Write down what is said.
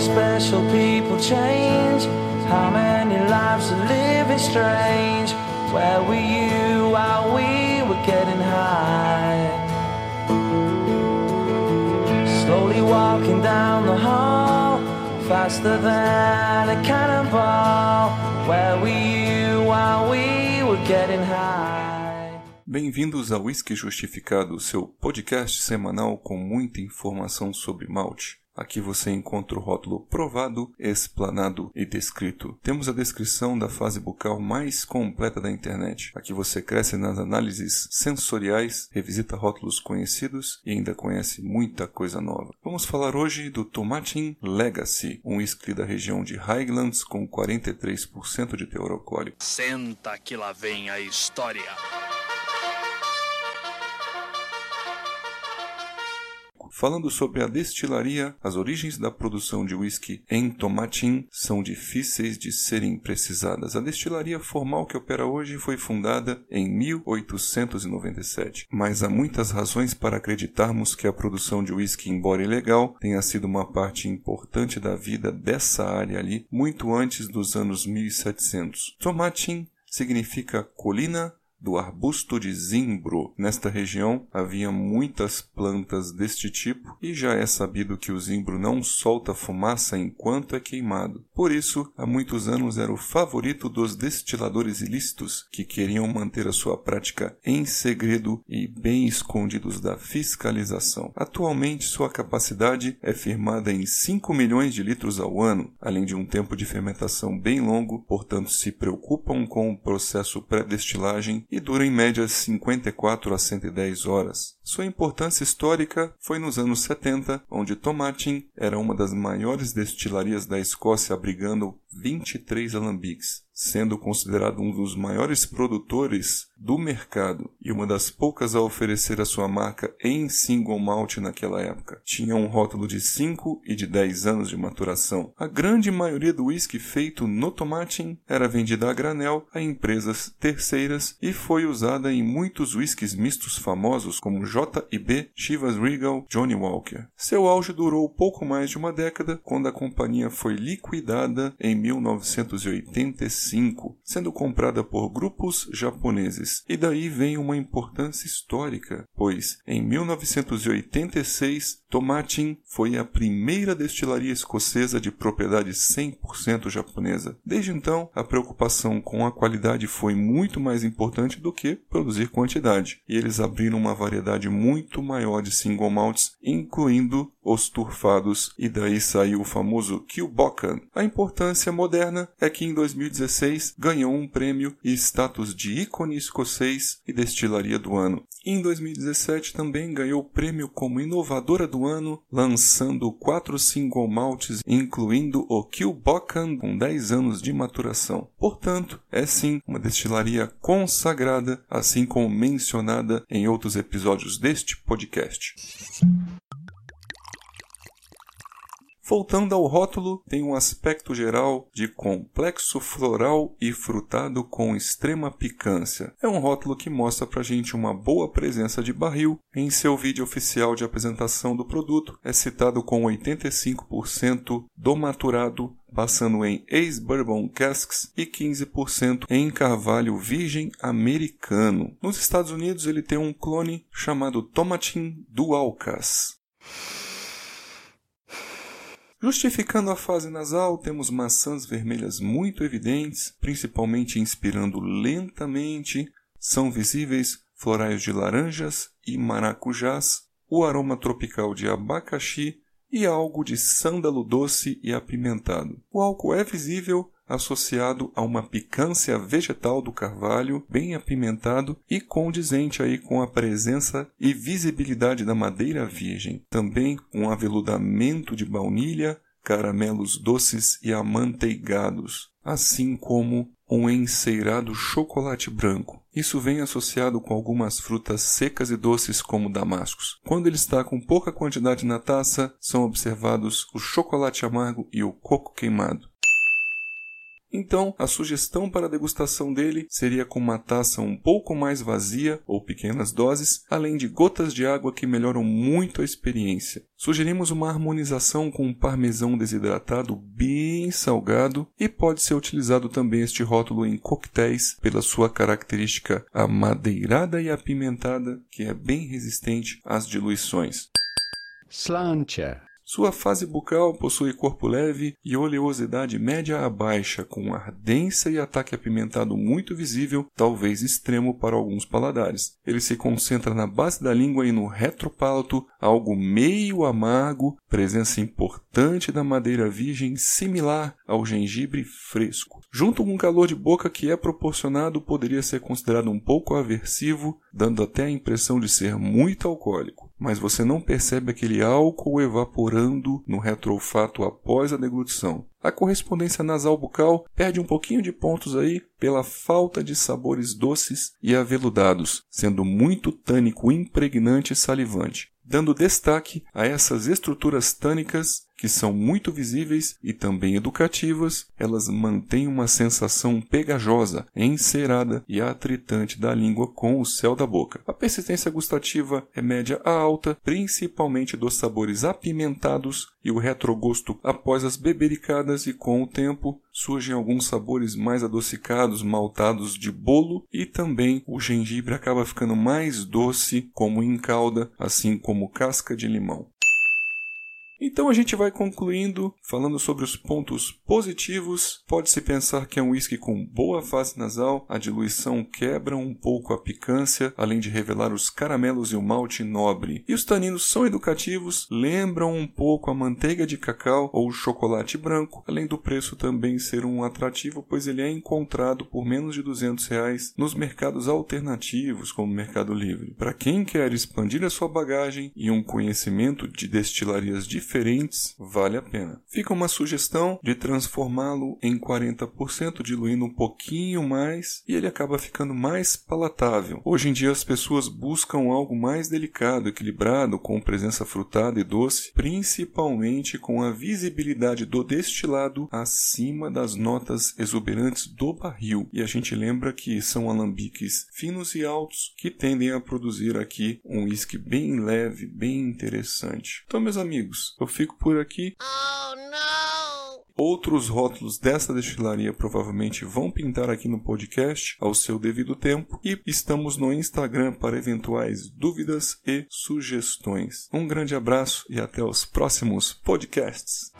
special people change? How many lives are living strange? Where were you while we were getting high? Slowly walking down the hall, faster than a cannonball. Where were you while we were getting high? Bem-vindos ao Whisky Justificado, seu podcast semanal com muita informação sobre malte. Aqui você encontra o rótulo provado, explanado e descrito. Temos a descrição da fase bucal mais completa da internet. Aqui você cresce nas análises sensoriais, revisita rótulos conhecidos e ainda conhece muita coisa nova. Vamos falar hoje do Tomatin Legacy, um whisky da região de Highlands com 43% de teor alcoólico. Senta que lá vem a história. Falando sobre a destilaria, as origens da produção de whisky em Tomatin são difíceis de serem precisadas. A destilaria formal que opera hoje foi fundada em 1897, mas há muitas razões para acreditarmos que a produção de whisky, embora ilegal, tenha sido uma parte importante da vida dessa área ali, muito antes dos anos 1700. Tomatin significa colina do arbusto de zimbro. Nesta região havia muitas plantas deste tipo e já é sabido que o zimbro não solta fumaça enquanto é queimado. Por isso, há muitos anos era o favorito dos destiladores ilícitos que queriam manter a sua prática em segredo e bem escondidos da fiscalização. Atualmente, sua capacidade é firmada em 5 milhões de litros ao ano, além de um tempo de fermentação bem longo, portanto se preocupam com o processo pré-destilagem e dura em média 54 a 110 horas. Sua importância histórica foi nos anos 70, onde Tomatin era uma das maiores destilarias da Escócia, abrigando 23 alambiques, sendo considerado um dos maiores produtores do mercado e uma das poucas a oferecer a sua marca em single malt naquela época. Tinha um rótulo de 5 e de 10 anos de maturação. A grande maioria do whisky feito no Tomatin era vendida a granel a empresas terceiras e foi usada em muitos whiskies mistos famosos como J&B, Chivas Regal, Johnnie Walker. Seu auge durou pouco mais de uma década, quando a companhia foi liquidada em 1985, sendo comprada por grupos japoneses. E daí vem uma importância histórica, pois em 1986, Tomatin foi a primeira destilaria escocesa de propriedade 100% japonesa. Desde então, a preocupação com a qualidade foi muito mais importante do que produzir quantidade, e eles abriram uma variedade muito maior de single malts, incluindo os turfados, e daí saiu o famoso Kyubokan. A importância moderna é que em 2016 ganhou um prêmio e status de ícone escocês e destilaria do ano. Em 2017 também ganhou o prêmio como inovadora do ano, lançando 4 single malts, incluindo o Kilbeggan com 10 anos de maturação. Portanto, é sim uma destilaria consagrada, assim como mencionada em outros episódios deste podcast. Voltando ao rótulo, tem um aspecto geral de complexo floral e frutado com extrema picância. É um rótulo que mostra pra gente uma boa presença de barril. Em seu vídeo oficial de apresentação do produto, é citado com 85% do maturado, passando em ex-bourbon casks e 15% em carvalho virgem americano. Nos Estados Unidos, ele tem um clone chamado Tomatin Dual Cask. Justificando a fase nasal, temos maçãs vermelhas muito evidentes, principalmente inspirando lentamente. São visíveis florais de laranjas e maracujás, o aroma tropical de abacaxi e algo de sândalo doce e apimentado. O álcool é visível, associado a uma picância vegetal do carvalho, bem apimentado e condizente aí com a presença e visibilidade da madeira virgem. Também um aveludamento de baunilha, caramelos doces e amanteigados, assim como um enceirado chocolate branco. Isso vem associado com algumas frutas secas e doces como damascos. Quando ele está com pouca quantidade na taça, são observados o chocolate amargo e o coco queimado. Então, a sugestão para a degustação dele seria com uma taça um pouco mais vazia ou pequenas doses, além de gotas de água que melhoram muito a experiência. Sugerimos uma harmonização com um parmesão desidratado bem salgado e pode ser utilizado também este rótulo em coquetéis pela sua característica amadeirada e apimentada, que é bem resistente às diluições. Slancha. Sua fase bucal possui corpo leve e oleosidade média a baixa, com ardência e ataque apimentado muito visível, talvez extremo para alguns paladares. Ele se concentra na base da língua e no retropalato, algo meio amargo, presença importante da madeira virgem, similar ao gengibre fresco. Junto com o calor de boca que é proporcionado, poderia ser considerado um pouco aversivo, dando até a impressão de ser muito alcoólico. Mas você não percebe aquele álcool evaporando no retroolfato após a deglutição. A correspondência nasal bucal perde um pouquinho de pontos aí pela falta de sabores doces e aveludados, sendo muito tânico, impregnante e salivante, dando destaque a essas estruturas tânicas que são muito visíveis e também educativas. Elas mantêm uma sensação pegajosa, encerada e atritante da língua com o céu da boca. A persistência gustativa é média a alta, principalmente dos sabores apimentados, e o retrogosto após as bebericadas, e com o tempo surgem alguns sabores mais adocicados, maltados de bolo, e também o gengibre acaba ficando mais doce, como em calda, assim como casca de limão. Então a gente vai concluindo, falando sobre os pontos positivos. Pode-se pensar que é um whisky com boa fase nasal, a diluição quebra um pouco a picância, além de revelar os caramelos e o malte nobre. E os taninos são educativos, lembram um pouco a manteiga de cacau ou o chocolate branco, além do preço também ser um atrativo, pois ele é encontrado por menos de R$200 nos mercados alternativos, como o Mercado Livre. Para quem quer expandir a sua bagagem e um conhecimento de destilarias diferentes, vale a pena. Fica uma sugestão de transformá-lo em 40%, diluindo um pouquinho mais, e ele acaba ficando mais palatável. Hoje em dia as pessoas buscam algo mais delicado, equilibrado, com presença frutada e doce, principalmente com a visibilidade do destilado acima das notas exuberantes do barril. E a gente lembra que são alambiques finos e altos que tendem a produzir aqui um whisky bem leve, bem interessante. Então, meus amigos, eu fico por aqui. Oh, não! Outros rótulos dessa destilaria provavelmente vão pintar aqui no podcast ao seu devido tempo. E estamos no Instagram para eventuais dúvidas e sugestões. Um grande abraço e até os próximos podcasts.